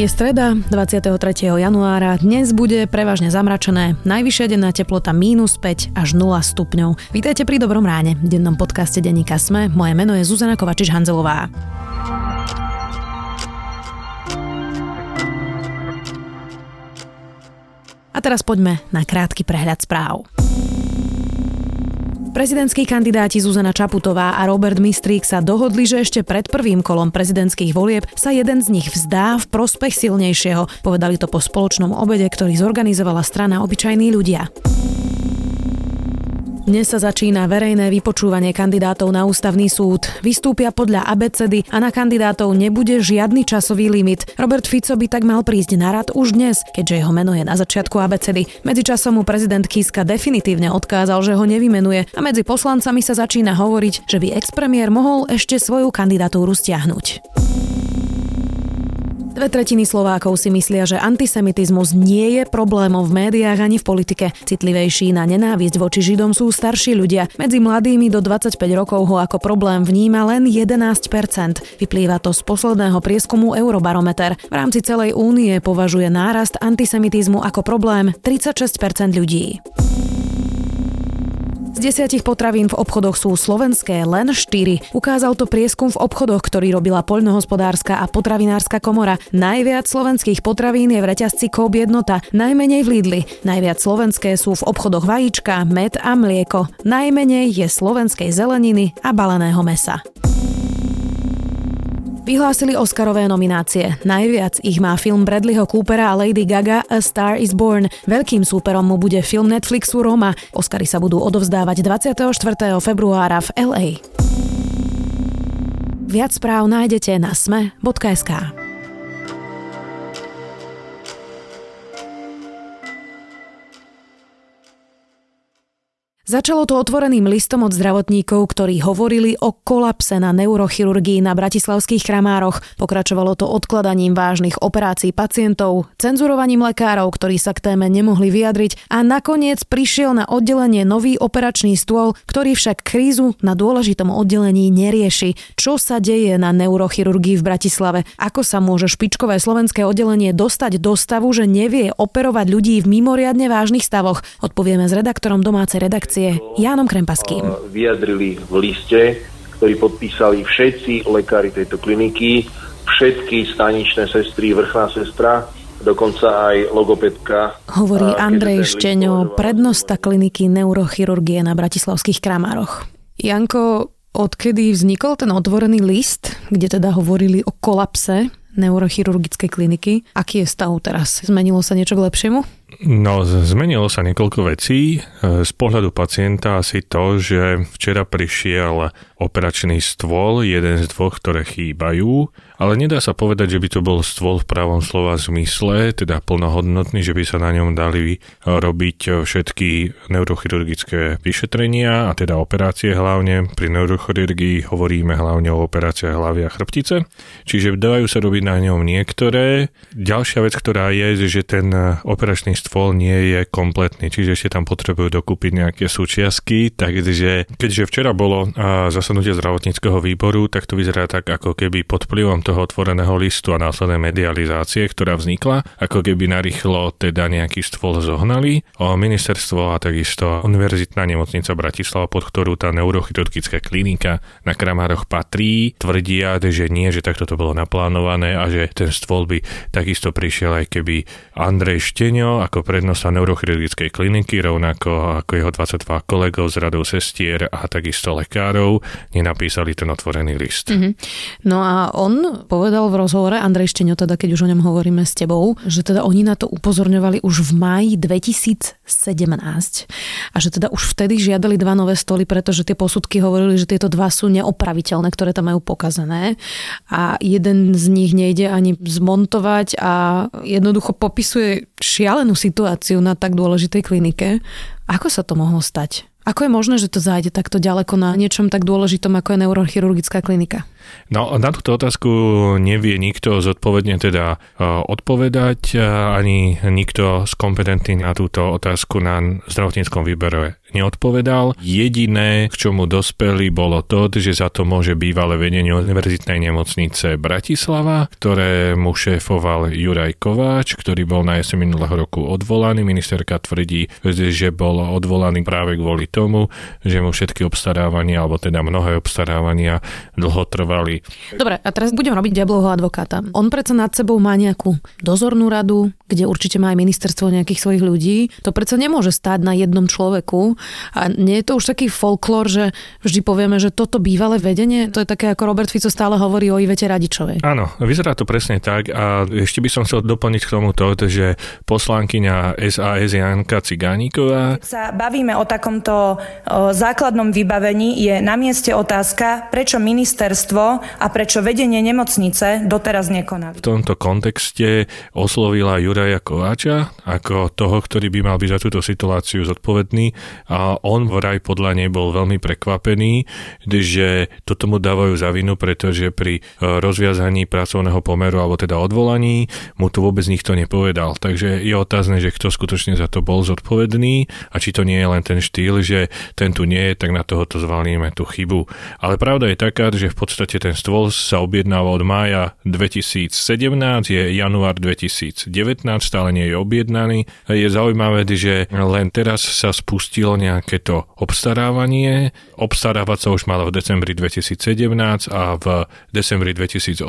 Je streda, 23. januára. Dnes bude prevažne zamračené. Najvyššia denná teplota -5 až 0 stupňov. Vítajte pri Dobrom ráne, dennom podcaste denníka SME. Moje meno je Zuzana Kovačič Hanzelová. A teraz poďme na krátky prehľad správ. Prezidentskí kandidáti Zuzana Čaputová a Robert Mistrík sa dohodli, že ešte pred prvým kolom prezidentských volieb sa jeden z nich vzdá v prospech silnejšieho. Povedali to po spoločnom obede, ktorý zorganizovala strana Obyčajní ľudia. Dnes sa začína verejné vypočúvanie kandidátov na Ústavný súd. Vystúpia podľa abecedy a na kandidátov nebude žiadny časový limit. Robert Fico by tak mal prísť na rad už dnes, keďže jeho meno je na začiatku abecedy. Medzičasom mu prezident Kiska definitívne odkázal, že ho nevymenuje a medzi poslancami sa začína hovoriť, že by expremiér mohol ešte svoju kandidatúru stiahnuť. 2/3 Slovákov si myslia, že antisemitizmus nie je problémom v médiách ani v politike. Citlivejší na nenávisť voči Židom sú starší ľudia. Medzi mladými do 25 rokov ho ako problém vníma len 11%. Vyplýva to z posledného prieskumu Eurobarometer. V rámci celej únie považuje nárast antisemitizmu ako problém 36% ľudí. Z 10 potravín v obchodoch sú slovenské len 4. Ukázal to prieskum v obchodoch, ktorý robila poľnohospodárska a potravinárska komora. Najviac slovenských potravín je v reťazci Coop Jednota, najmenej v Lidli. Najviac slovenské sú v obchodoch vajíčka, med a mlieko. Najmenej je slovenskej zeleniny a baleného mäsa. Vyhlásili Oscarové nominácie. Najviac ich má film Bradleyho Coopera a Lady Gaga A Star is Born. Veľkým súperom mu bude film Netflixu Roma. Oscary sa budú odovzdávať 24. februára v LA. Viac správ nájdete na sme.sk. Začalo to otvoreným listom od zdravotníkov, ktorí hovorili o kolapse na neurochirurgii na bratislavských Kramároch. Pokračovalo to odkladaním vážnych operácií pacientov, cenzurovaním lekárov, ktorí sa k téme nemohli vyjadriť a nakoniec prišiel na oddelenie nový operačný stôl, ktorý však krízu na dôležitom oddelení nerieši. Čo sa deje na neurochirurgii v Bratislave? Ako sa môže špičkové slovenské oddelenie dostať do stavu, že nevie operovať ľudí v mimoriadne vážnych stavoch? Odpovieme s redaktorom domácej redakcie Janom Krempaským. Vyjadrili v liste, ktorý podpísali všetci lekári tejto kliniky, všetky staničné sestry, vrchná sestra, dokonca aj logopedka. Hovorí Andrej Šteňo, prednosta kliniky neurochirurgie na bratislavských Kramároch. Janko, odkedy vznikol ten otvorený list, kde teda hovorili o kolapse neurochirurgickej kliniky? Aký je stav teraz? Zmenilo sa niečo k lepšiemu? No, zmenilo sa niekoľko vecí. Z pohľadu pacienta asi to, že včera prišiel operačný stôl, jeden z dvoch, ktoré chýbajú, ale nedá sa povedať, že by to bol stôl v pravom slova zmysle, teda plnohodnotný, že by sa na ňom dali robiť všetky neurochirurgické vyšetrenia a teda operácie hlavne. Pri neurochirurgii hovoríme hlavne o operáciách hlavy a chrbtice, čiže dajú sa robiť na ňom niektoré. Ďalšia vec, ktorá je, že ten operačný stôl nie je kompletný, čiže ešte tam potrebujú dokúpiť nejaké súčiastky, takže keďže včera bolo zasadnutie zdravotníckeho výboru, tak to vyzerá tak, ako keby pod vplyvom toho otvoreného listu a následnej medializácie, ktorá vznikla, ako keby narýchlo teda nejaký stôl zohnali. Ministerstvo a takisto Univerzitná nemocnica Bratislava, pod ktorú tá neurochirurgická klinika na Kramároch patrí, tvrdia, že nie, že takto to bolo naplánované a že ten stôl by takisto prišiel, aj keby Andrej Šteňo ako prednosta neurochirurgickej kliniky, rovnako ako jeho 22 kolegov z radou sestier a takisto lekárov, nenapísali ten otvorený list. Mm-hmm. No a on povedal v rozhovore, Andrej Šteňo, teda keď už o ňom hovoríme s tebou, že teda oni na to upozorňovali už v máji 2017 a že teda už vtedy žiadali dva nové stoly, pretože tie posudky hovorili, že tieto dva sú neopraviteľné, ktoré tam majú pokazané a jeden z nich nejde ani zmontovať a jednoducho popisuje šialenú situáciu na tak dôležitej klinike. Ako sa to mohlo stať? Ako je možné, že to zájde takto ďaleko na niečom tak dôležitom, ako je neurochirurgická klinika? No, na túto otázku nevie nikto zodpovedne teda odpovedať, ani nikto z kompetentných na túto otázku na zdravotníckom výbore neodpovedal. Jediné, k čomu dospeli, bolo to, že za to môže bývalé vedenie Univerzitnej nemocnice Bratislava, ktorému šéfoval Juraj Kováč, ktorý bol na jeseň minulého roku odvolaný. Ministerka tvrdí, že bol odvolaný práve kvôli tomu, že mu všetky obstarávania, alebo teda mnohé obstarávania dlho trvali. Dobre, a teraz budem robiť diablovho advokáta. On predsa nad sebou má nejakú dozornú radu, kde určite má aj ministerstvo nejakých svojich ľudí. To predsa nemôže stáť na jednom človeku. A nie je to už taký folklór, že vždy povieme, že toto bývalé vedenie, to je také, ako Robert Fico stále hovorí o Ivete Radičovej. Áno, vyzerá to presne tak a ešte by som chcel doplniť k tomu to, že poslankyňa SAS Janka Ciganíková. Keď sa bavíme o takomto základnom vybavení, je na mieste otázka, prečo ministerstvo a prečo vedenie nemocnice doteraz nekonali. V tomto kontexte oslovila Juraja Kováča ako toho, ktorý by mal byť za túto situáciu zodpovedný a on vraj podľa nej bol veľmi prekvapený, že toto mu dávajú za vinu, pretože pri rozviazaní pracovného pomeru alebo teda odvolaní mu to vôbec nikto nepovedal. Takže je otázne, že kto skutočne za to bol zodpovedný a či to nie je len ten štýl, že ten tu nie je, tak na tohoto zvalíme tú chybu. Ale pravda je taká, že v podstate ten stôl sa objednáva od mája 2017, je január 2019, stále nie je objednaný. Je zaujímavé, že len teraz sa spustilo nejaké to obstarávanie. Obstarávať sa už malo v decembri 2017 a v decembri 2018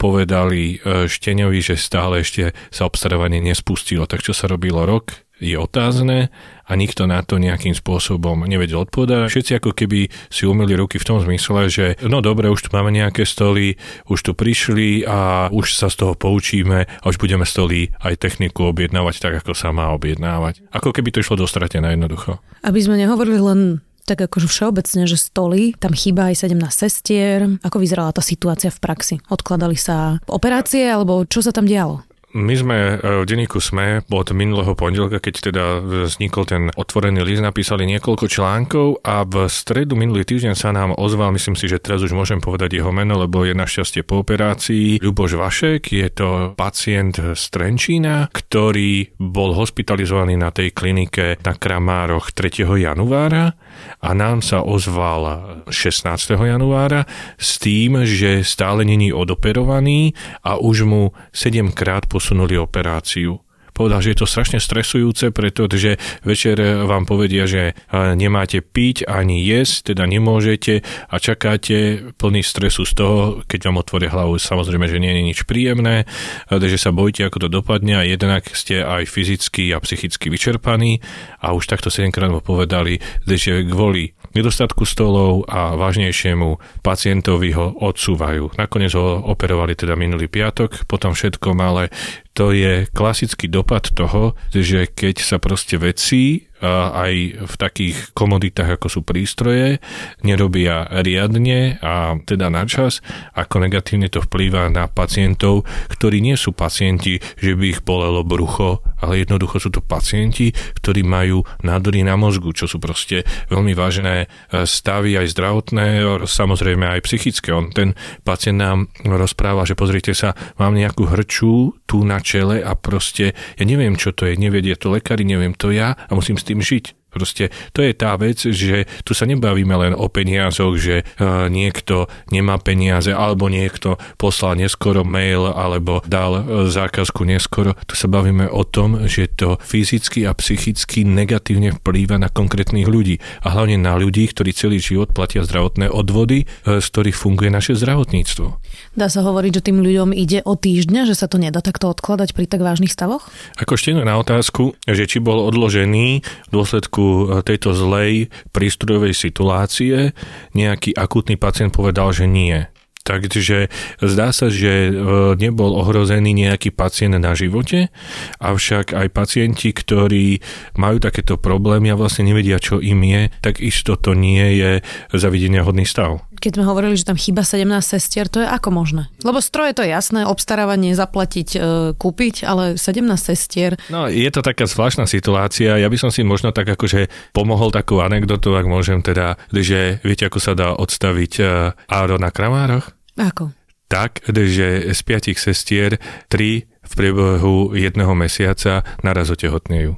povedali Šteňovi, že stále ešte sa obstarávanie nespustilo. Tak čo sa robilo rok, je otázne a nikto na to nejakým spôsobom nevedel odpovedať. Všetci ako keby si umyli ruky v tom zmysle, že no dobre, už tu máme nejaké stoly, už tu prišli a už sa z toho poučíme a už budeme stoly aj techniku objednávať tak, ako sa má objednávať. Ako keby to išlo do stratená jednoducho. Aby sme nehovorili len tak akože všeobecne, že stoly, tam chýba aj 17 sestier. Ako vyzerala tá situácia v praxi? Odkladali sa operácie alebo čo sa tam dialo? My sme v denníku SME od minulého pondelka, keď teda vznikol ten otvorený list, napísali niekoľko článkov a v stredu minulý týždeň sa nám ozval, myslím si, že teraz už môžem povedať jeho meno, lebo je našťastie po operácii, Ľuboš Vašek, je to pacient z Trenčína, ktorý bol hospitalizovaný na tej klinike na Kramároch 3. januára a nám sa ozval 16. januára s tým, že stále není odoperovaný a už mu 7-krát posunuli operáciu. Povedal, že je to strašne stresujúce, pretože večer vám povedia, že nemáte piť ani jesť, teda nemôžete a čakáte plný stresu z toho, keď vám otvoria hlavu. Samozrejme, že nie je nič príjemné, takže sa bojíte, ako to dopadne a jednak ste aj fyzicky a psychicky vyčerpaní a už takto 7-krát mu povedali, že kvôli nedostatku stolov a vážnejšiemu pacientovi ho odsúvajú. Nakoniec ho operovali teda minulý piatok, potom všetko, ale to je klasický dopad toho, že keď sa proste veci aj v takých komoditách, ako sú prístroje, nerobia riadne a teda na čas, ako negatívne to vplýva na pacientov, ktorí nie sú pacienti, že by ich bolelo brucho, ale jednoducho sú to pacienti, ktorí majú nádory na mozgu, čo sú proste veľmi vážne stavy, aj zdravotné, samozrejme aj psychické. On, ten pacient nám rozpráva, že pozrite sa, mám nejakú hrču tu na čele a proste ja neviem, čo to je, nevedie to lekári, neviem to ja a musím s tým žiť. Proste to je tá vec, že tu sa nebavíme len o peniazoch, že niekto nemá peniaze alebo niekto poslal neskoro mail alebo dal zákazku neskoro. Tu sa bavíme o tom, že to fyzicky a psychicky negatívne vplýva na konkrétnych ľudí a hlavne na ľudí, ktorí celý život platia zdravotné odvody, z ktorých funguje naše zdravotníctvo. Dá sa hovoriť, že tým ľuďom ide o týždňa, že sa to nedá takto odkladať pri tak vážnych stavoch? Ako ešte na otázku, že či bol odložený v dôsledku tejto zlej prístrojovej situácie, nejaký akútny pacient povedal, že nie. Takže zdá sa, že nebol ohrozený nejaký pacient na živote, avšak aj pacienti, ktorí majú takéto problémy a vlastne nevedia, čo im je, tak isto to nie je zavideniahodný stav. Keď sme hovorili, že tam chýba 17 sestier, to je ako možné? Lebo stroje to je jasné, obstarávanie, zaplatiť, kúpiť, ale 17 sestier... No, je to taká zvláštna situácia. Ja by som si možno tak akože pomohol takú anekdotu, ak môžem teda, že viete, ako sa dá odstaviť áro na Kramároch? Ako? Tak, že z 5 sestier 3 v priebehu jedného mesiaca naraz otehotnejú.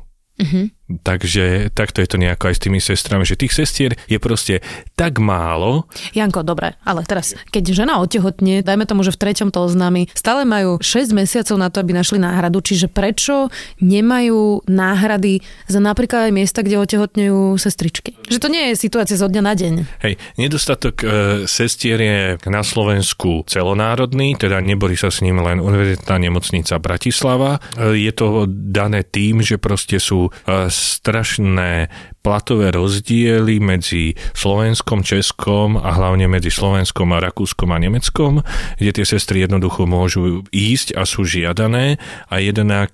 Takže takto je to nejako aj s tými sestrami, že tých sestier je proste tak málo. Janko, dobre, ale teraz, keď žena otehotne, dajme tomu, že v 3. to oznámi, stále majú 6 mesiacov na to, aby našli náhradu, čiže prečo nemajú náhrady za napríklad aj miesta, kde otehotňujú sestričky? Že to nie je situácia zo dňa na deň. Hej, nedostatok sestier je na Slovensku celonárodný, teda neborí sa s ním len Univerzitná nemocnica Bratislava. Je to dané tým, že proste sú strašné platové rozdiely medzi Slovenskom, Českom a hlavne medzi Slovenskom a Rakúskom a Nemeckom, kde tie sestry jednoducho môžu ísť a sú žiadané a jednak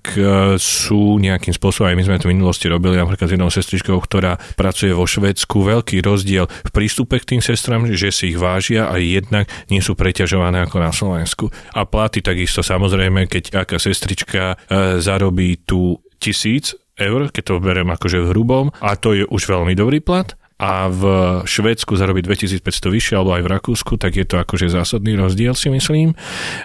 sú nejakým spôsobom, aj my sme to v minulosti robili napríklad s jednou sestričkou, ktorá pracuje vo Švédsku, veľký rozdiel v prístupe k tým sestram, že si ich vážia a jednak nie sú preťažované ako na Slovensku. A platy takisto samozrejme, keď aká sestrička zarobí tu 1000 eur, keď to beriem akože v hrubom, a to je už veľmi dobrý plat, a v Švédsku zarobí 2500 vyššie, alebo aj v Rakúsku, tak je to akože zásadný rozdiel, si myslím.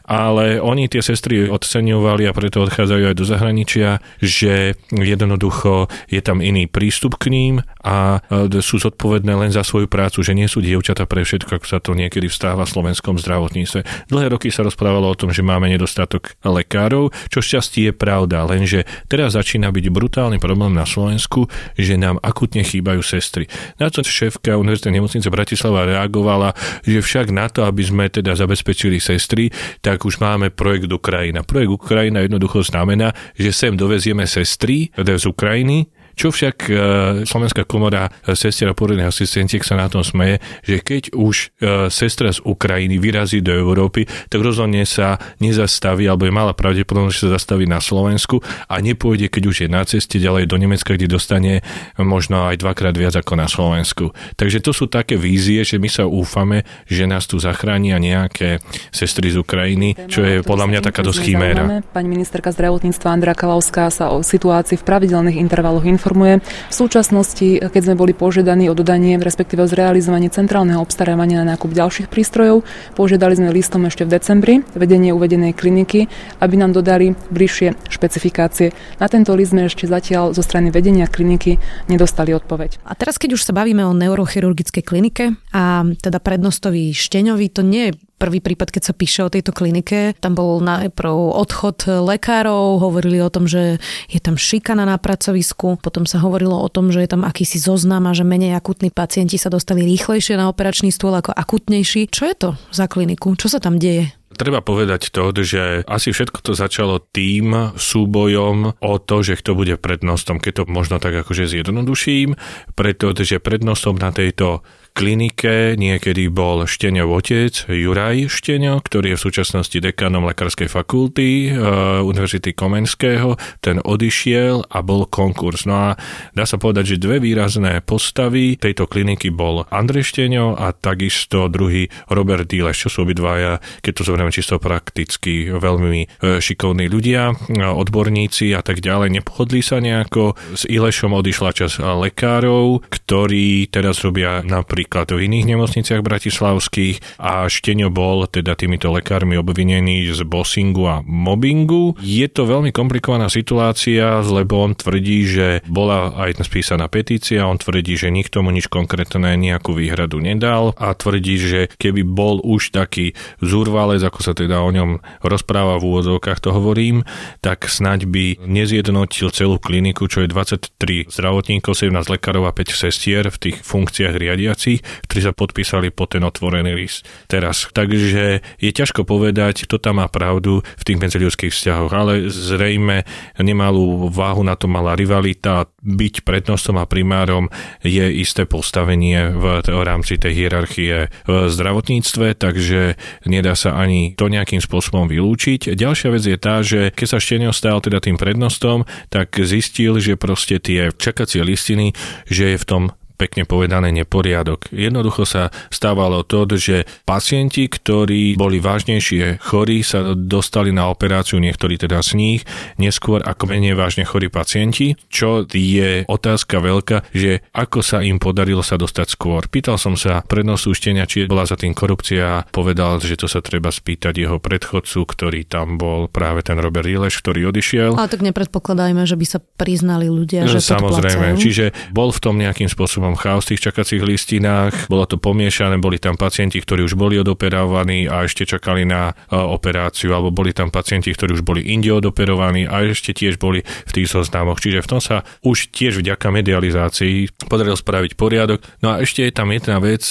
Ale oni tie sestry odceňovali a preto odchádzajú aj do zahraničia, že jednoducho je tam iný prístup k ním a sú zodpovedné len za svoju prácu, že nie sú dievčatá pre všetko, ako sa to niekedy vstáva v slovenskom zdravotníctve. Dlhé roky sa rozprávalo o tom, že máme nedostatok lekárov, čo šťastie je pravda, lenže teraz začína byť brutálny problém na Slovensku, že nám akutne chýbajú sestry. Na to šéfka Univerzitnej nemocnice Bratislava reagovala, že však na to, aby sme teda zabezpečili sestry, tak už máme projekt Ukrajina. Projekt Ukrajina jednoducho znamená, že sem dovezieme sestry z Ukrajiny, čo však Slovenská komora sestier a pôrodných asistentiek sa na tom smeje, že keď už sestra z Ukrajiny vyrazí do Európy, tak rozhodne sa nezastaví, alebo je malá pravdepodobnosť, že sa zastaví na Slovensku a nepôjde, keď už je na ceste ďalej do Nemecka, kde dostane možno aj 2-krát viac ako na Slovensku. Takže to sú také vízie, že my sa úfame, že nás tu zachránia nejaké sestry z Ukrajiny, čo je podľa mňa taká dosť chiméra. Pani ministerka zdravotníctva Andrea Kalavská sa o situácii v pravidelných intervaloch informuje. V súčasnosti, keď sme boli požiadaní o dodanie, respektíve o zrealizovanie centrálneho obstarávania na nákup ďalších prístrojov, požiadali sme listom ešte v decembri vedenie uvedenej kliniky, aby nám dodali bližšie špecifikácie. Na tento list sme ešte zatiaľ zo strany vedenia kliniky nedostali odpoveď. A teraz, keď už sa bavíme o neurochirurgickej klinike a teda prednostovi Šteňovi, to nie je prvý prípad, keď sa píše o tejto klinike. Tam bol najprv odchod lekárov, hovorili o tom, že je tam šikana na pracovisku, potom sa hovorilo o tom, že je tam akýsi zoznam a že menej akutní pacienti sa dostali rýchlejšie na operačný stôl ako akutnejší. Čo je to za kliniku? Čo sa tam deje? Treba povedať to, že asi všetko to začalo tým súbojom o to, že kto bude prednostom, keď to možno tak akože zjednoduším, pretože prednostom na tejto klinike niekedy bol Šteňov otec, Juraj Šteňo, ktorý je v súčasnosti dekanom lekárskej fakulty Univerzity Komenského. Ten odišiel a bol konkurs. No a dá sa povedať, že dve výrazné postavy tejto kliniky bol Andrej Šteňo a takisto druhý Robert Díleš, čo sú obidvaja, keď to zoberieme čisto prakticky, veľmi šikovní ľudia, odborníci a tak ďalej. Nepohodli sa nejako. S Ilešom odišla časť lekárov, ktorí teraz robia napríklad v iných nemocniciach bratislavských a Šteňo bol teda týmito lekármi obvinený z bossingu a mobbingu. Je to veľmi komplikovaná situácia, lebo on tvrdí, že bola aj spísaná petícia, on tvrdí, že nikto mu nič konkrétne nejakú výhradu nedal a tvrdí, že keby bol už taký zúrvalec, ako sa teda o ňom rozpráva v úvodzovkách, to hovorím, tak snáď by nezjednotil celú kliniku, čo je 23 zdravotníkov, 17 lekárov a 5 sestier v tých funkciách riadiacich, ktorí sa podpísali po ten otvorený list teraz. Takže je ťažko povedať, kto tam má pravdu v tých medziľudských vzťahoch, ale zrejme nemalú váhu na to mala rivalita. Byť prednostom a primárom je isté postavenie v rámci tej hierarchie v zdravotníctve, takže nedá sa ani to nejakým spôsobom vylúčiť. Ďalšia vec je tá, že keď sa Šteňo stal teda tým prednostom, tak zistil, že proste tie čakacie listiny, že je v tom pekne povedané neporiadok. Jednoducho sa stávalo to, že pacienti, ktorí boli vážnejšie chorí, sa dostali na operáciu, niektorí teda z nich, neskôr ako menej vážne chorí pacienti, čo je otázka veľká, že ako sa im podarilo sa dostať skôr. Pýtal som sa prednostu Šteňa, či bola za tým korupcia, a povedal, že to sa treba spýtať jeho predchodcu, ktorý tam bol, práve ten Robert Díleš, ktorý odišiel. Ale tak nepredpokladajme, že by sa priznali ľudia, že samozrejme, podplacajú. Čiže bol v tom nejakým spôsobom chaos v tých čakacích listinách, bolo to pomiešané, boli tam pacienti, ktorí už boli odoperovaní a ešte čakali na operáciu, alebo boli tam pacienti, ktorí už boli inde odoperovaní a ešte tiež boli v tých zoznamoch. Čiže v tom sa už tiež vďaka medializácii podarilo spraviť poriadok. No a ešte je tam jedna vec,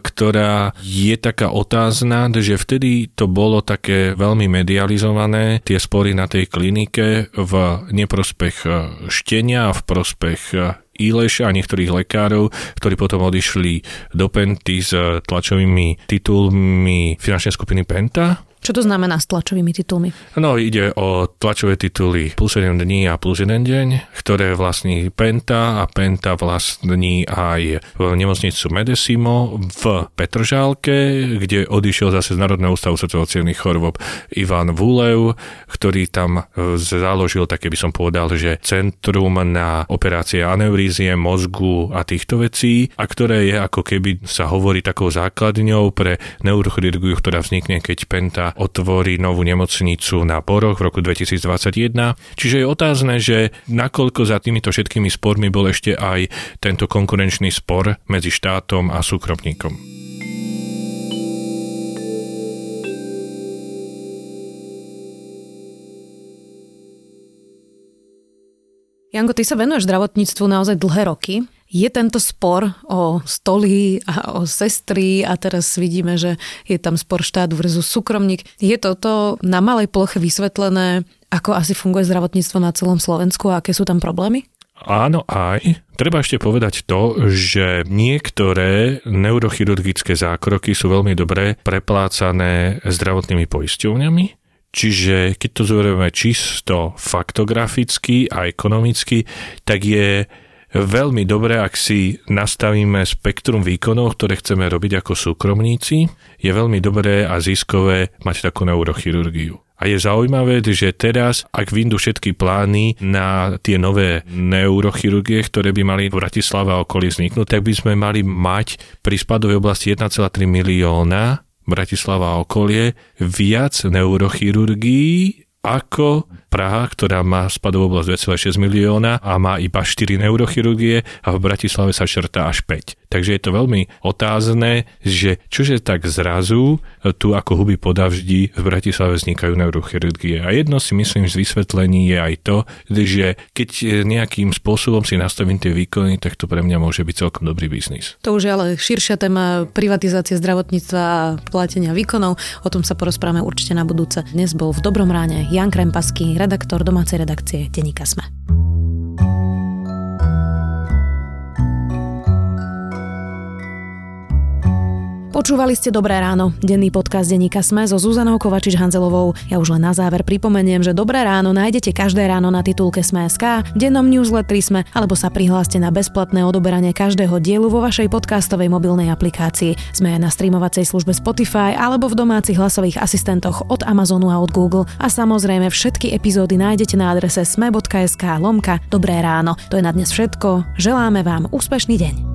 ktorá je taká otázna, že vtedy to bolo také veľmi medializované, tie spory na tej klinike v neprospech Šteňa a v prospech Ileša a niektorých lekárov, ktorí potom odišli do Penty s tlačovými titulmi finančnej skupiny Penta. Čo to znamená s tlačovými titulmi? No, ide o tlačové tituly plus 7 dní a plus 1 deň, ktoré vlastní Penta a Penta vlastní aj v nemocnicu Medesimo v Petržálke, kde odišiel zase z Národného ústavu srdcovacienných chorôb Ivan Vulev, ktorý tam založil, také by som povedal, že centrum na operácie aneurízie, mozgu a týchto vecí, a ktoré je ako keby sa hovorí takou základňou pre neurochirurgiu, ktorá vznikne, keď Penta otvorí novú nemocnicu na Boroch v roku 2021. Čiže je otázne, že nakoľko za týmito všetkými spormi bol ešte aj tento konkurenčný spor medzi štátom a súkromníkom. Janko, ty sa venuješ zdravotníctvu naozaj dlhé roky. Je tento spor o stoly a o sestry a teraz vidíme, že je tam spor štát versus súkromník. Je toto na malej ploche vysvetlené, ako asi funguje zdravotníctvo na celom Slovensku a aké sú tam problémy? Áno, aj. Treba ešte povedať to, že niektoré neurochirurgické zákroky sú veľmi dobre preplácané zdravotnými poisťovňami. Čiže keď to zoberieme čisto faktograficky a ekonomicky, tak je veľmi dobré, ak si nastavíme spektrum výkonov, ktoré chceme robiť ako súkromníci. Je veľmi dobré a ziskové mať takú neurochirurgiu. A je zaujímavé, že teraz, ak vyjdú všetky plány na tie nové neurochirurgie, ktoré by mali v Bratislave a okolí vzniknúť, tak by sme mali mať pri spadovej oblasti 1,3 milióna Bratislava a okolie viac neurochirurgií ako Praha, ktorá má spadovú oblasť 2,6 milióna a má iba 4 neurochirurgie a v Bratislave sa šrtá až 5. Takže je to veľmi otázne, že čože tak zrazu tu ako huby po daždi v Bratislave vznikajú neurochirurgie. A jedno si myslím z vysvetlení je aj to, že keď nejakým spôsobom si nastavím tie výkony, tak to pre mňa môže byť celkom dobrý biznis. To už je ale širšia téma privatizácie zdravotníctva a platenia výkonov. O tom sa porozprávame určite na budúce. Dnes bol v Dobrom ráne Jan Krempaský, redaktor domácej redakcie denníka SME. Počúvali ste Dobré ráno, denný podcast denníka SME so Zuzanou Kovačič Hanzelovou. Ja už len na záver pripomeniem, že Dobré ráno nájdete každé ráno na titulke sme.sk, v dennom newsletteri SME, alebo sa prihláste na bezplatné odoberanie každého dielu vo vašej podcastovej mobilnej aplikácii. Sme aj na streamovacej službe Spotify alebo v domácich hlasových asistentoch od Amazonu a od Google. A samozrejme všetky epizódy nájdete na adrese sme.sk/Dobré ráno. To je na dnes všetko. Želáme vám úspešný deň.